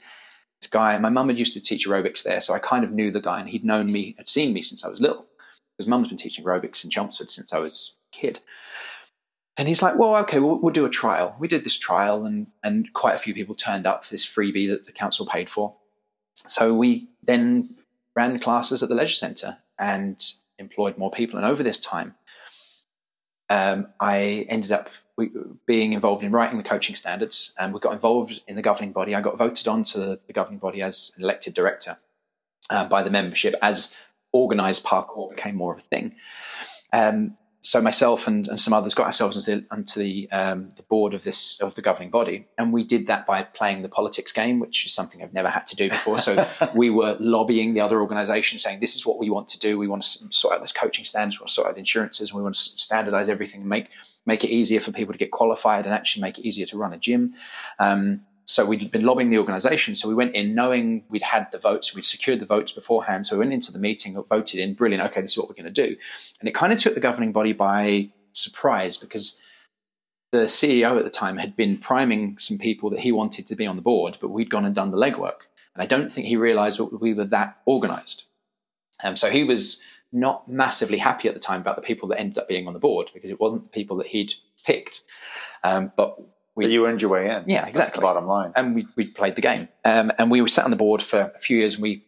this guy? My mum had used to teach aerobics there, so I kind of knew the guy, and he'd known me, had seen me since I was little. His mum's been teaching aerobics in Chelmsford since I was a kid. And he's like, well, okay, we'll, we'll do a trial. We did this trial, and and quite a few people turned up for this freebie that the council paid for. So we then ran classes at the leisure centre and employed more people. And over this time, um, I ended up We, being involved in writing the coaching standards, and we got involved in the governing body. I got voted on to the, the governing body as an elected director uh, by the membership as organised parkour became more of a thing. Um, so myself and, and some others got ourselves into the, into the, um, the board of this of the governing body, and we did that by playing the politics game, which is something I've never had to do before. So we were lobbying the other organisation, saying this is what we want to do. We want to sort out this coaching standards, we want to sort out the insurances, and we want to standardise everything and make make it easier for people to get qualified and actually make it easier to run a gym. Um, so we'd been lobbying the organisation. So we went in knowing we'd had the votes. We'd secured the votes beforehand. So we went into the meeting, voted in, brilliant, okay, this is what we're going to do. And it kind of took the governing body by surprise because the C E O at the time had been priming some people that he wanted to be on the board, but we'd gone and done the legwork. And I don't think he realised we were that organised. Um, so he was not massively happy at the time about the people that ended up being on the board, because it wasn't the people that he'd picked. Um, but we, but you earned your way in. Yeah, exactly. That's the bottom line. And we we played the game. Um, and we were sat on the board for a few years, and we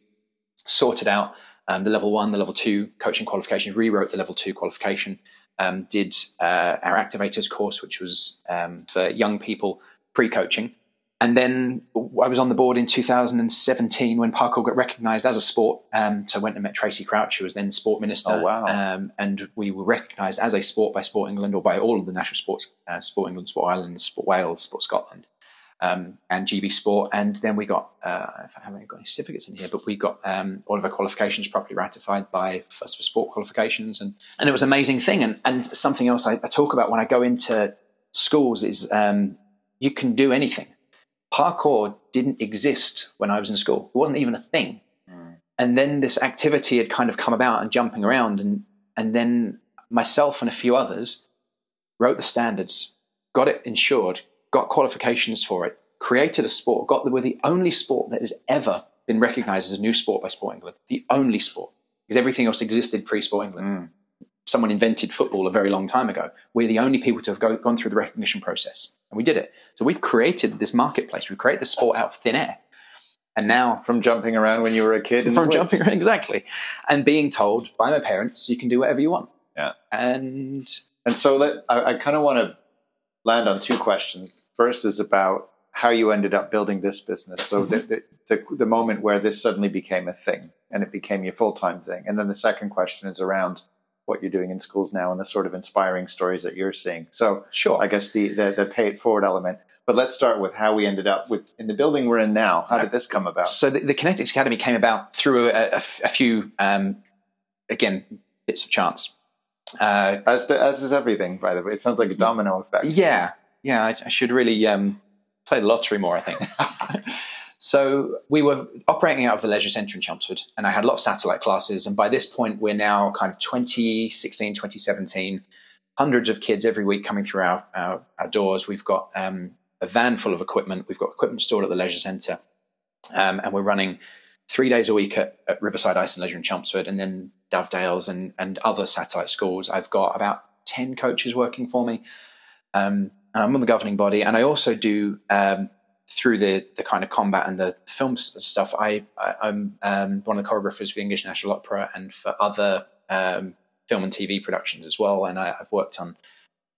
sorted out um, the level one, the level two coaching qualification, rewrote the level two qualification, um, did uh, our activators course, which was um, for young people pre-coaching. And then I was on the board in two thousand seventeen when parkour got recognised as a sport. Um, so I went and met Tracy Crouch, who was then sport minister. Oh, wow. Um, and we were recognised as a sport by Sport England, or by all of the national sports, uh, Sport England, Sport Ireland, Sport Wales, Sport Scotland, um, and G B Sport. And then we got, uh, I haven't got any certificates in here, but we got um, all of our qualifications properly ratified by First for Sport qualifications. And, and it was an amazing thing. And, and something else I, I talk about when I go into schools is um, you can do anything. Parkour didn't exist when I was in school. It wasn't even a thing. Mm. And then this activity had kind of come about, and jumping around. And, and then myself and a few others wrote the standards, got it insured, got qualifications for it, created a sport, got the, we're the only sport that has ever been recognized as a new sport by Sport England. The only sport. Because everything else existed pre-Sport England. Mm. Someone invented football a very long time ago. We're the only people to have go, gone through the recognition process. And we did it. So we've created this marketplace. We created the sport out of thin air. And now... From jumping around when you were a kid. From jumping around, exactly. And being told by my parents, you can do whatever you want. Yeah. And... And so let, I, I kind of want to land on two questions. First is about how you ended up building this business. So the, the, the, the moment where this suddenly became a thing and it became your full-time thing. And then the second question is around... what you're doing in schools now and the sort of inspiring stories that you're seeing. So sure, I guess the, the, the pay it forward element, but let's start with how we ended up with in the building we're in now. How did this come about? So the, the Kinetics Academy came about through a, a, a few, um, again, bits of chance. Uh, as, to, as is everything, by the way, it sounds like a domino effect. Yeah. Yeah. I, I should really, um, play the lottery more, I think. So we were operating out of the leisure centre in Chelmsford, and I had a lot of satellite classes. And by this point, we're now kind of twenty sixteen, twenty seventeen, hundreds of kids every week coming through our, our, our doors. We've got um, a van full of equipment. We've got equipment stored at the leisure centre. Um, and we're running three days a week at, at Riverside Ice and Leisure in Chelmsford, and then Dovedales and, and other satellite schools. I've got about ten coaches working for me. Um, and I'm on the governing body. And I also do... Um, through the the kind of combat and the film stuff, I, I, I'm um, one of the choreographers for the English National Opera and for other um, film and T V productions as well. And I, I've worked on,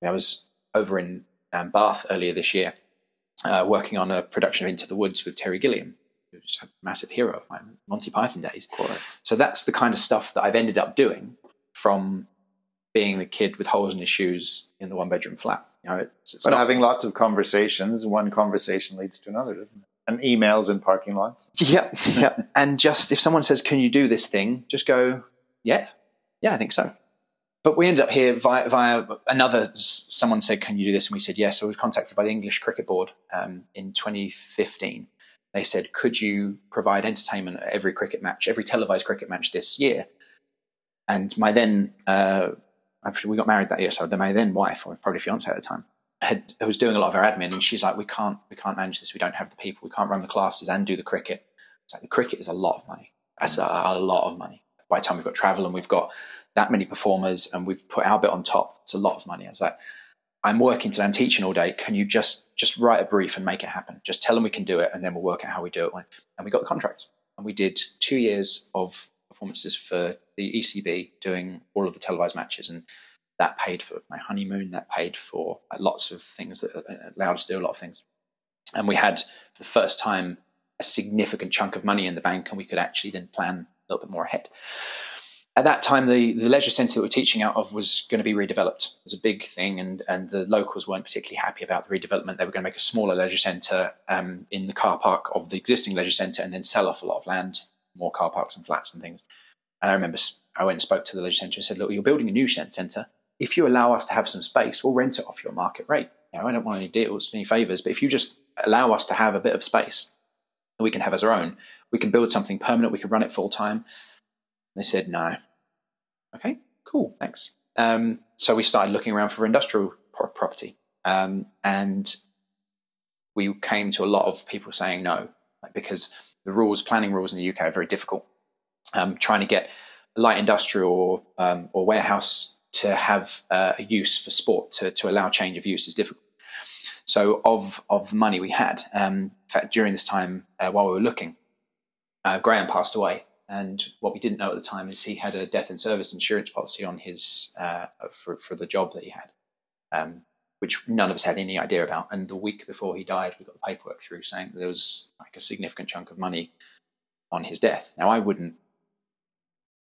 I was over in um, Bath earlier this year, uh, working on a production of Into the Woods with Terry Gilliam, who's a massive hero of mine, Monty Python days. Of course. So that's the kind of stuff that I've ended up doing from being the kid with holes in his shoes in the one-bedroom flat. You know, it's, it's but not, having lots of conversations, one conversation leads to another, doesn't it? And emails in parking lots. Yep, yep. And just if someone says, can you do this thing? Just go, yeah, yeah, I think so. But we ended up here via, via another, someone said, can you do this? And we said, yes. Yeah. So we were contacted by the English Cricket Board um, in twenty fifteen. They said, could you provide entertainment at every cricket match, every televised cricket match this year? And my then... Uh, we got married that year, so my then wife, or probably fiance at the time, had was doing a lot of our admin, and she's like, "We can't, we can't manage this. We don't have the people. We can't run the classes and do the cricket." It's like the cricket is a lot of money. That's a, a lot of money. By the time we've got travel and we've got that many performers and we've put our bit on top, it's a lot of money. I was like, "I'm working today. I'm teaching all day. Can you just just write a brief and make it happen? Just tell them we can do it, and then we'll work out how we do it." And we got the contract, and we did two years of performances for the E C B, doing all of the televised matches, and that paid for my honeymoon, that paid for lots of things that allowed us to do a lot of things. And we had for the first time a significant chunk of money in the bank, and we could actually then plan a little bit more ahead. At that time, the, the leisure centre that we're teaching out of was going to be redeveloped. It was a big thing, and, and the locals weren't particularly happy about the redevelopment. They were going to make a smaller leisure centre um, in the car park of the existing leisure centre and then sell off a lot of land, more car parks and flats and things. And I remember I went and spoke to the leisure centre and said, look, you're building a new centre. If you allow us to have some space, we'll rent it off your market rate. You know, I don't want any deals, any favours, but if you just allow us to have a bit of space that we can have as our own, we can build something permanent, we can run it full time. They said, no. Okay, cool, thanks. Um, so we started looking around for industrial pro- property. Um, and we came to a lot of people saying no, because the rules, planning rules in the U K are very difficult. Um, trying to get light industrial or, um, or warehouse to have uh, a use for sport, to, to allow change of use is difficult. So of of money we had, um, in fact, during this time uh, while we were looking, uh, Graham passed away. And what we didn't know at the time is he had a death and service insurance policy on his uh, for, for the job that he had, um, which none of us had any idea about. And the week before he died, we got the paperwork through saying that there was like a significant chunk of money on his death. Now, I wouldn't,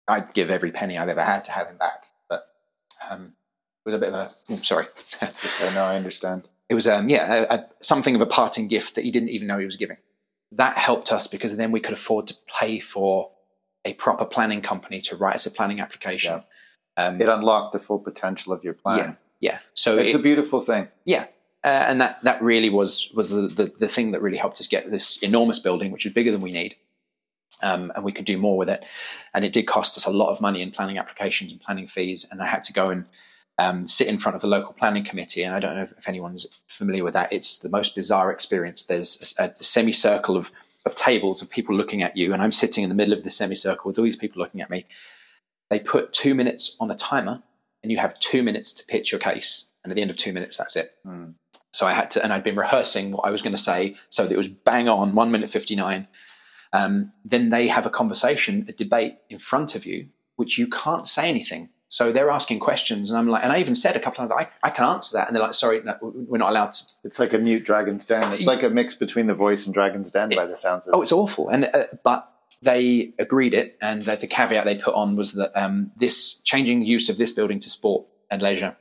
I'd give every penny I've ever had to have him back, but um, with a bit of a, oh, sorry. Okay, no, I understand. It was, um, yeah, a, a, something of a parting gift that he didn't even know he was giving. That helped us because then we could afford to pay for a proper planning company to write us a planning application. Yeah. Um, it unlocked the full potential of your plan. Yeah, yeah. So it's it, a beautiful thing. Yeah, uh, and that that really was was the, the the thing that really helped us get this enormous building, which was bigger than we need, um, and we could do more with it. And it did cost us a lot of money in planning applications and planning fees, and I had to go and Um, sit in front of the local planning committee. And I don't know if anyone's familiar with that. It's the most bizarre experience. There's a, a semicircle of, of tables of people looking at you. And I'm sitting in the middle of the semicircle with all these people looking at me. They put two minutes on a timer and you have two minutes to pitch your case. And at the end of two minutes, that's it. Mm. So I had to, and I'd been rehearsing what I was going to say so that it was bang on, one minute fifty-nine. Um, then they have a conversation, a debate in front of you, which you can't say anything. So they're asking questions, and I'm like, and I even said a couple of times, I, I can answer that. And they're like, sorry, no, we're not allowed to. It's like a mute Dragon's Den. It's like a mix between The Voice and Dragon's Den it, by the sounds of it. Oh, it's awful. And uh, but they agreed it, and the, the caveat they put on was that um, this changing the use of this building to sport and leisure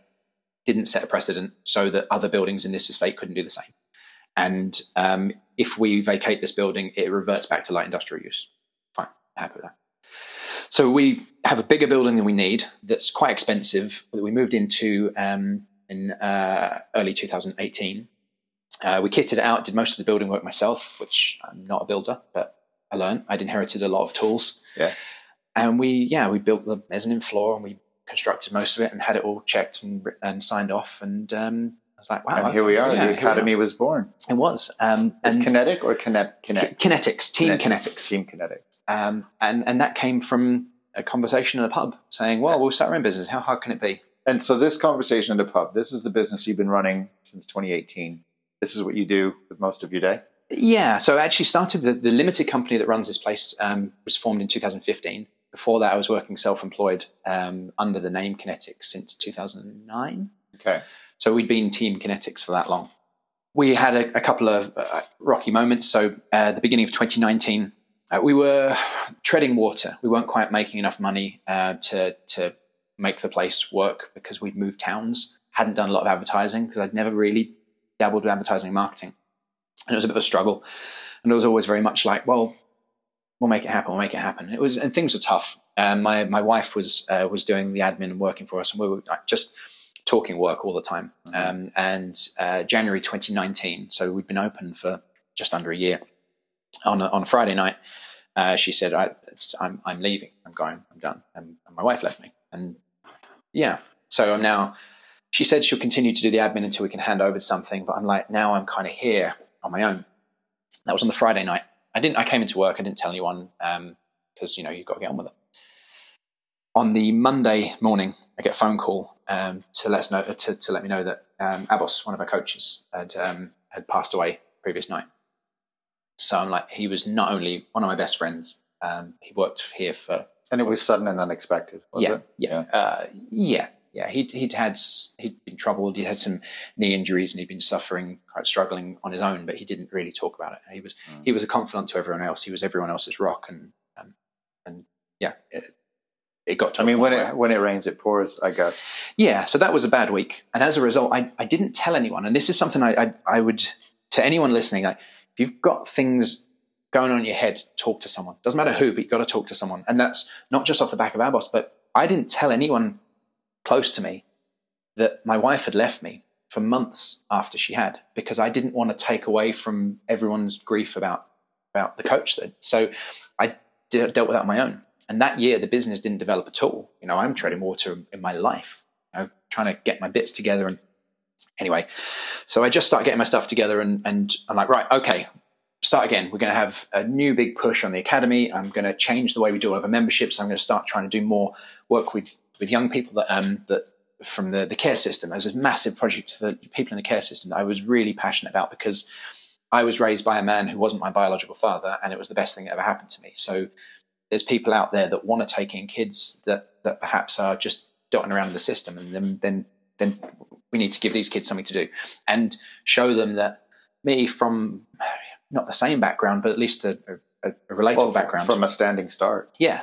didn't set a precedent so that other buildings in this estate couldn't do the same. And um, if we vacate this building, it reverts back to light industrial use. Fine, happy with that. So we have a bigger building than we need that's quite expensive that we moved into um, in uh, early two thousand eighteen. Uh, we kitted it out, did most of the building work myself, which I'm not a builder, but I learned. I'd inherited a lot of tools. Yeah. And we, yeah, we built the mezzanine floor and we constructed most of it and had it all checked and, and signed off. And um, I was like, wow. And here we are. Yeah, the academy was born. It was. Um, Is and Kinetic or Kinet- Kinet- Kinetics? Team Kinetics. Kinetics. Team Kinetics. Um, and, and that came from a conversation in a pub saying, well, we'll start our own business. How hard can it be? And so this conversation in the pub, this is the business you've been running since twenty eighteen. This is what you do with most of your day? Yeah. So I actually started the, the limited company that runs this place um, was formed in two thousand fifteen. Before that, I was working self-employed um, under the name Kinetics since two thousand nine. Okay. So we'd been Team Kinetics for that long. We had a, a couple of uh, rocky moments. So uh, the beginning of twenty nineteen, Uh, we were treading water. We weren't quite making enough money uh, to to make the place work because we'd moved towns, hadn't done a lot of advertising because I'd never really dabbled with advertising and marketing. And it was a bit of a struggle. And it was always very much like, well, we'll make it happen, we'll make it happen. It was, and things were tough. Um, my, my wife was uh, was doing the admin and working for us, and we were just talking work all the time. Mm-hmm. Um, and uh, January twenty nineteen, so we'd been open for just under a year. On a, on a Friday night, uh, she said, I, I'm, I'm leaving. I'm going. I'm done. And, and my wife left me. And yeah, so I'm now, she said she'll continue to do the admin until we can hand over something. But I'm like, now I'm kind of here on my own. That was on the Friday night. I didn't, I came into work. I didn't tell anyone um, because, you know, you've got to get on with it. On the Monday morning, I get a phone call um, to let us know, to, to let me know that um, Abbas, one of our coaches, had, um, had passed away the previous night. So I'm like, he was not only one of my best friends, um, he worked here for... And it was sudden and unexpected, was yeah, it? Yeah, yeah. Uh, yeah, yeah. He'd, he'd had, he'd been troubled, he'd had some knee injuries and he'd been suffering, quite struggling on his own, but he didn't really talk about it. He was mm. he was a confidant to everyone else. He was everyone else's rock and, um, and yeah, it, it got to... I mean, when it, when it rains, it pours, I guess. Yeah, so that was a bad week. And as a result, I, I didn't tell anyone. And this is something I, I, I would, to anyone listening, like, if you've got things going on in your head, talk to someone. Doesn't matter who, but you've got to talk to someone. And that's not just off the back of Abbas, but I didn't tell anyone close to me that my wife had left me for months after she had, because I didn't want to take away from everyone's grief about, about the coach. So I did, dealt with that on my own. And that year, the business didn't develop at all. You know, I'm treading water in my life. I'm trying to get my bits together and... Anyway, so I just start getting my stuff together and, and I'm like, right, okay, start again. We're going to have a new big push on the academy. I'm going to change the way we do all of our memberships. I'm going to start trying to do more work with, with young people that um, that from the, the care system. There was a massive project for people in the care system that I was really passionate about because I was raised by a man who wasn't my biological father, and it was the best thing that ever happened to me. So there's people out there that want to take in kids that, that perhaps are just dotting around in the system, and then, then then we need to give these kids something to do and show them that me from not the same background, but at least a, a, a relatable well, background from a standing start. Yeah,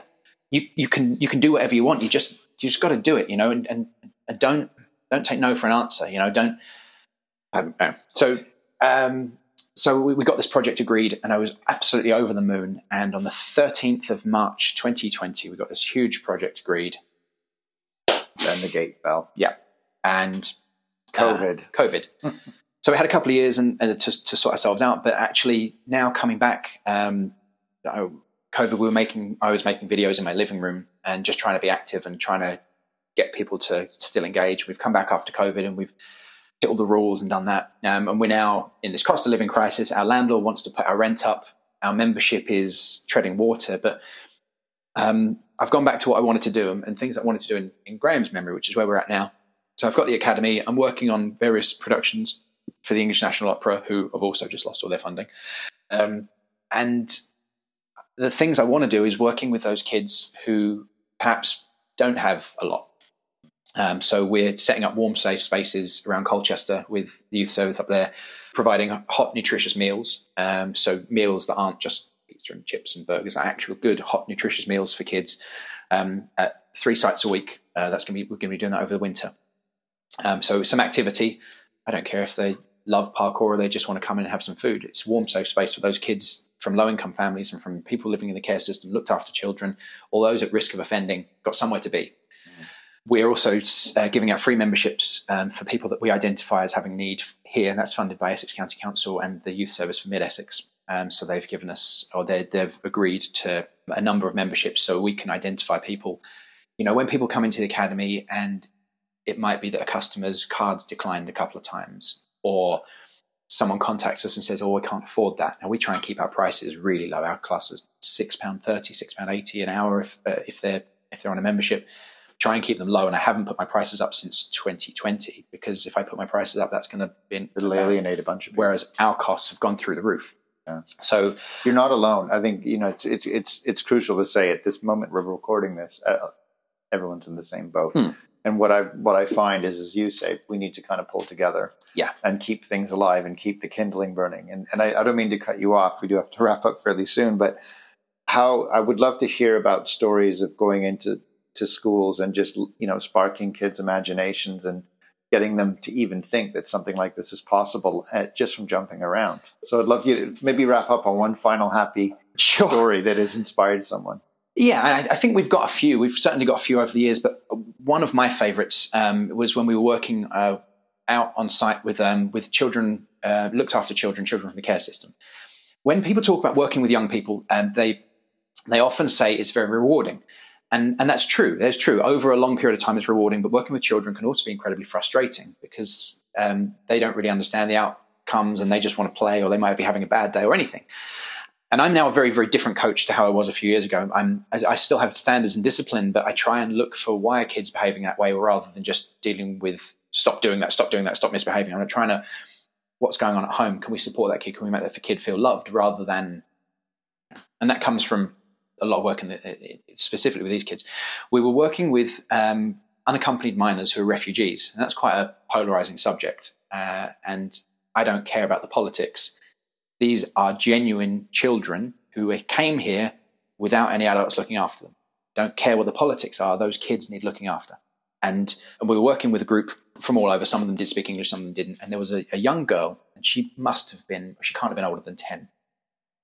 you you can you can do whatever you want. You just you just got to do it, you know, and, and and don't don't take no for an answer, you know. Don't I don't know. So. Um, So we, we got this project agreed, and I was absolutely over the moon. And on the thirteenth of March, twenty twenty, we got this huge project agreed. Then the gate fell. Yeah. And COVID. Uh, COVID. So we had a couple of years and, and to, to sort ourselves out. But actually now coming back, um, I, COVID, we were making, I was making videos in my living room and just trying to be active and trying to get people to still engage. We've come back after COVID and we've hit all the rules and done that, um, and we're now in this cost of living crisis. Our landlord wants to put our rent up. Our membership is treading water. But um, I've gone back to what I wanted to do and, and things I wanted to do in, in Graham's memory, which is where we're at now. So I've got the academy. I'm working on various productions for the English National Opera, who have also just lost all their funding. Um, and the things I want to do is working with those kids who perhaps don't have a lot. Um, so we're setting up warm, safe spaces around Colchester with the youth service up there, providing hot, nutritious meals. Um, so meals that aren't just pizza and chips and burgers, are actual good, hot, nutritious meals for kids um, at three sites a week. Uh, that's going to be, we're going to be doing that over the winter. Um, so some activity. I don't care if they love parkour or they just want to come in and have some food. It's a warm, safe space for those kids from low-income families and from people living in the care system, looked after children, all those at risk of offending, got somewhere to be. We're also uh, giving out free memberships um, for people that we identify as having need here, and that's funded by Essex County Council and the Youth Service for Mid-Essex. Um, so they've given us, or they've agreed to a number of memberships so we can identify people. You know, when people come into the academy and it might be that a customer's card's declined a couple of times, or someone contacts us and says, oh, I can't afford that. And we try and keep our prices really low. Our class is six pounds thirty, six pounds eighty an hour if, uh, if, they're, if they're on a membership. Try and keep them low, and I haven't put my prices up since twenty twenty because if I put my prices up, that's going to be it'll alienate a bunch of people. Whereas our costs have gone through the roof. Yeah. So you're not alone. I think you know it's it's it's it's crucial to say at this moment we're recording this. Uh, everyone's in the same boat, hmm. and what I what I find is, as you say, we need to kind of pull together, yeah, and keep things alive and keep the kindling burning. And and I, I don't mean to cut you off. We do have to wrap up fairly soon, but how I would love to hear about stories of going into to schools and just, you know, sparking kids' imaginations and getting them to even think that something like this is possible at, just from jumping around. So I'd love you to maybe wrap up on one final happy sure. story that has inspired someone. Yeah, I, I think we've got a few. We've certainly got a few over the years, but one of my favorites um, was when we were working uh, out on site with, um, with children, uh, looked after children, children from the care system. When people talk about working with young people, and they they often say it's very rewarding. And, and that's true. That's true. Over a long period of time, it's rewarding, but working with children can also be incredibly frustrating because um, they don't really understand the outcomes and they just want to play, or they might be having a bad day or anything. And I'm now a very, very different coach to how I was a few years ago. I'm, I, I still have standards and discipline, but I try and look for why are kids behaving that way rather than just dealing with stop doing that, stop doing that, stop misbehaving. I'm trying to, what's going on at home? Can we support that kid? Can we make that kid feel loved rather than, and that comes from a lot of work in the, specifically with these kids. We were working with um, unaccompanied minors who are refugees, and that's quite a polarizing subject. Uh, and I don't care about the politics. These are genuine children who came here without any adults looking after them. Don't care what the politics are. Those kids need looking after. And, and we were working with a group from all over. Some of them did speak English, some of them didn't. And there was a, a young girl, and she must have been, she can't have been older than ten,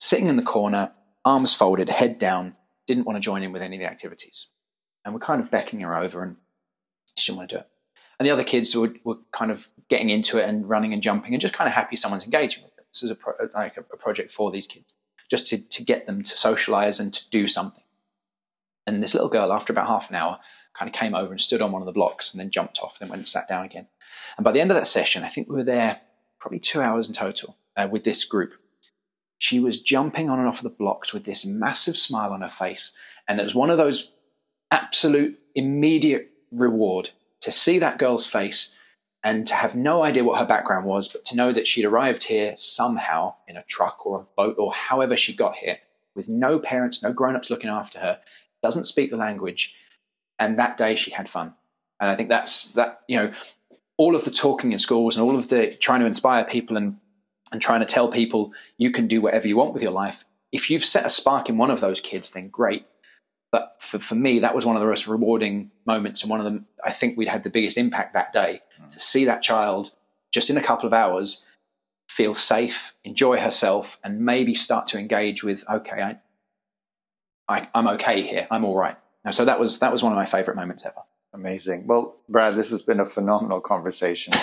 sitting in the corner, arms folded, head down, didn't want to join in with any of the activities. And we're kind of beckoning her over and she didn't want to do it. And the other kids were, were kind of getting into it and running and jumping and just kind of happy someone's engaging with them. This is a pro- like a, a project for these kids, just to, to get them to socialize and to do something. And this little girl, after about half an hour, kind of came over and stood on one of the blocks and then jumped off and then went and sat down again. And by the end of that session, I think we were there probably two hours in total uh, with this group. She was jumping on and off the blocks with this massive smile on her face. And it was one of those absolute immediate reward to see that girl's face and to have no idea what her background was, but to know that she'd arrived here somehow in a truck or a boat or however she got here with no parents, no grown-ups looking after her, doesn't speak the language. And that day she had fun. And I think that's that, you know, all of the talking in schools and all of the trying to inspire people and and trying to tell people you can do whatever you want with your life. If you've set a spark in one of those kids, then great. But for, for me, that was one of the most rewarding moments. And one of them, I think we'd had the biggest impact that day, mm. to see that child just in a couple of hours, feel safe, enjoy herself, and maybe start to engage with, okay, I, I, I'm okay here. I'm all right. And so that was, that was one of my favorite moments ever. Amazing. Well, Brad, this has been a phenomenal conversation.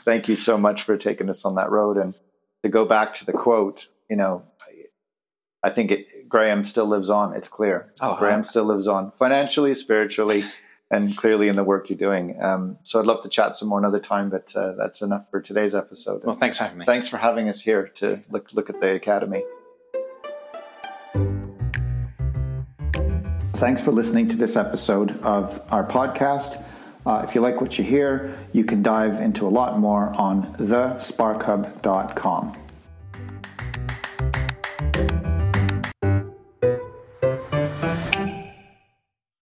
Thank you so much for taking us on that road. And to go back to the quote, you know, I think it, Graham still lives on. It's clear. Oh, Graham still lives on financially, spiritually, and clearly in the work you're doing. Um, so I'd love to chat some more another time, but uh, that's enough for today's episode. Well, thanks for having me. Thanks for having us here to look look at the academy. Thanks for listening to this episode of our podcast. Uh, if you like what you hear, you can dive into a lot more on the spark hub dot com.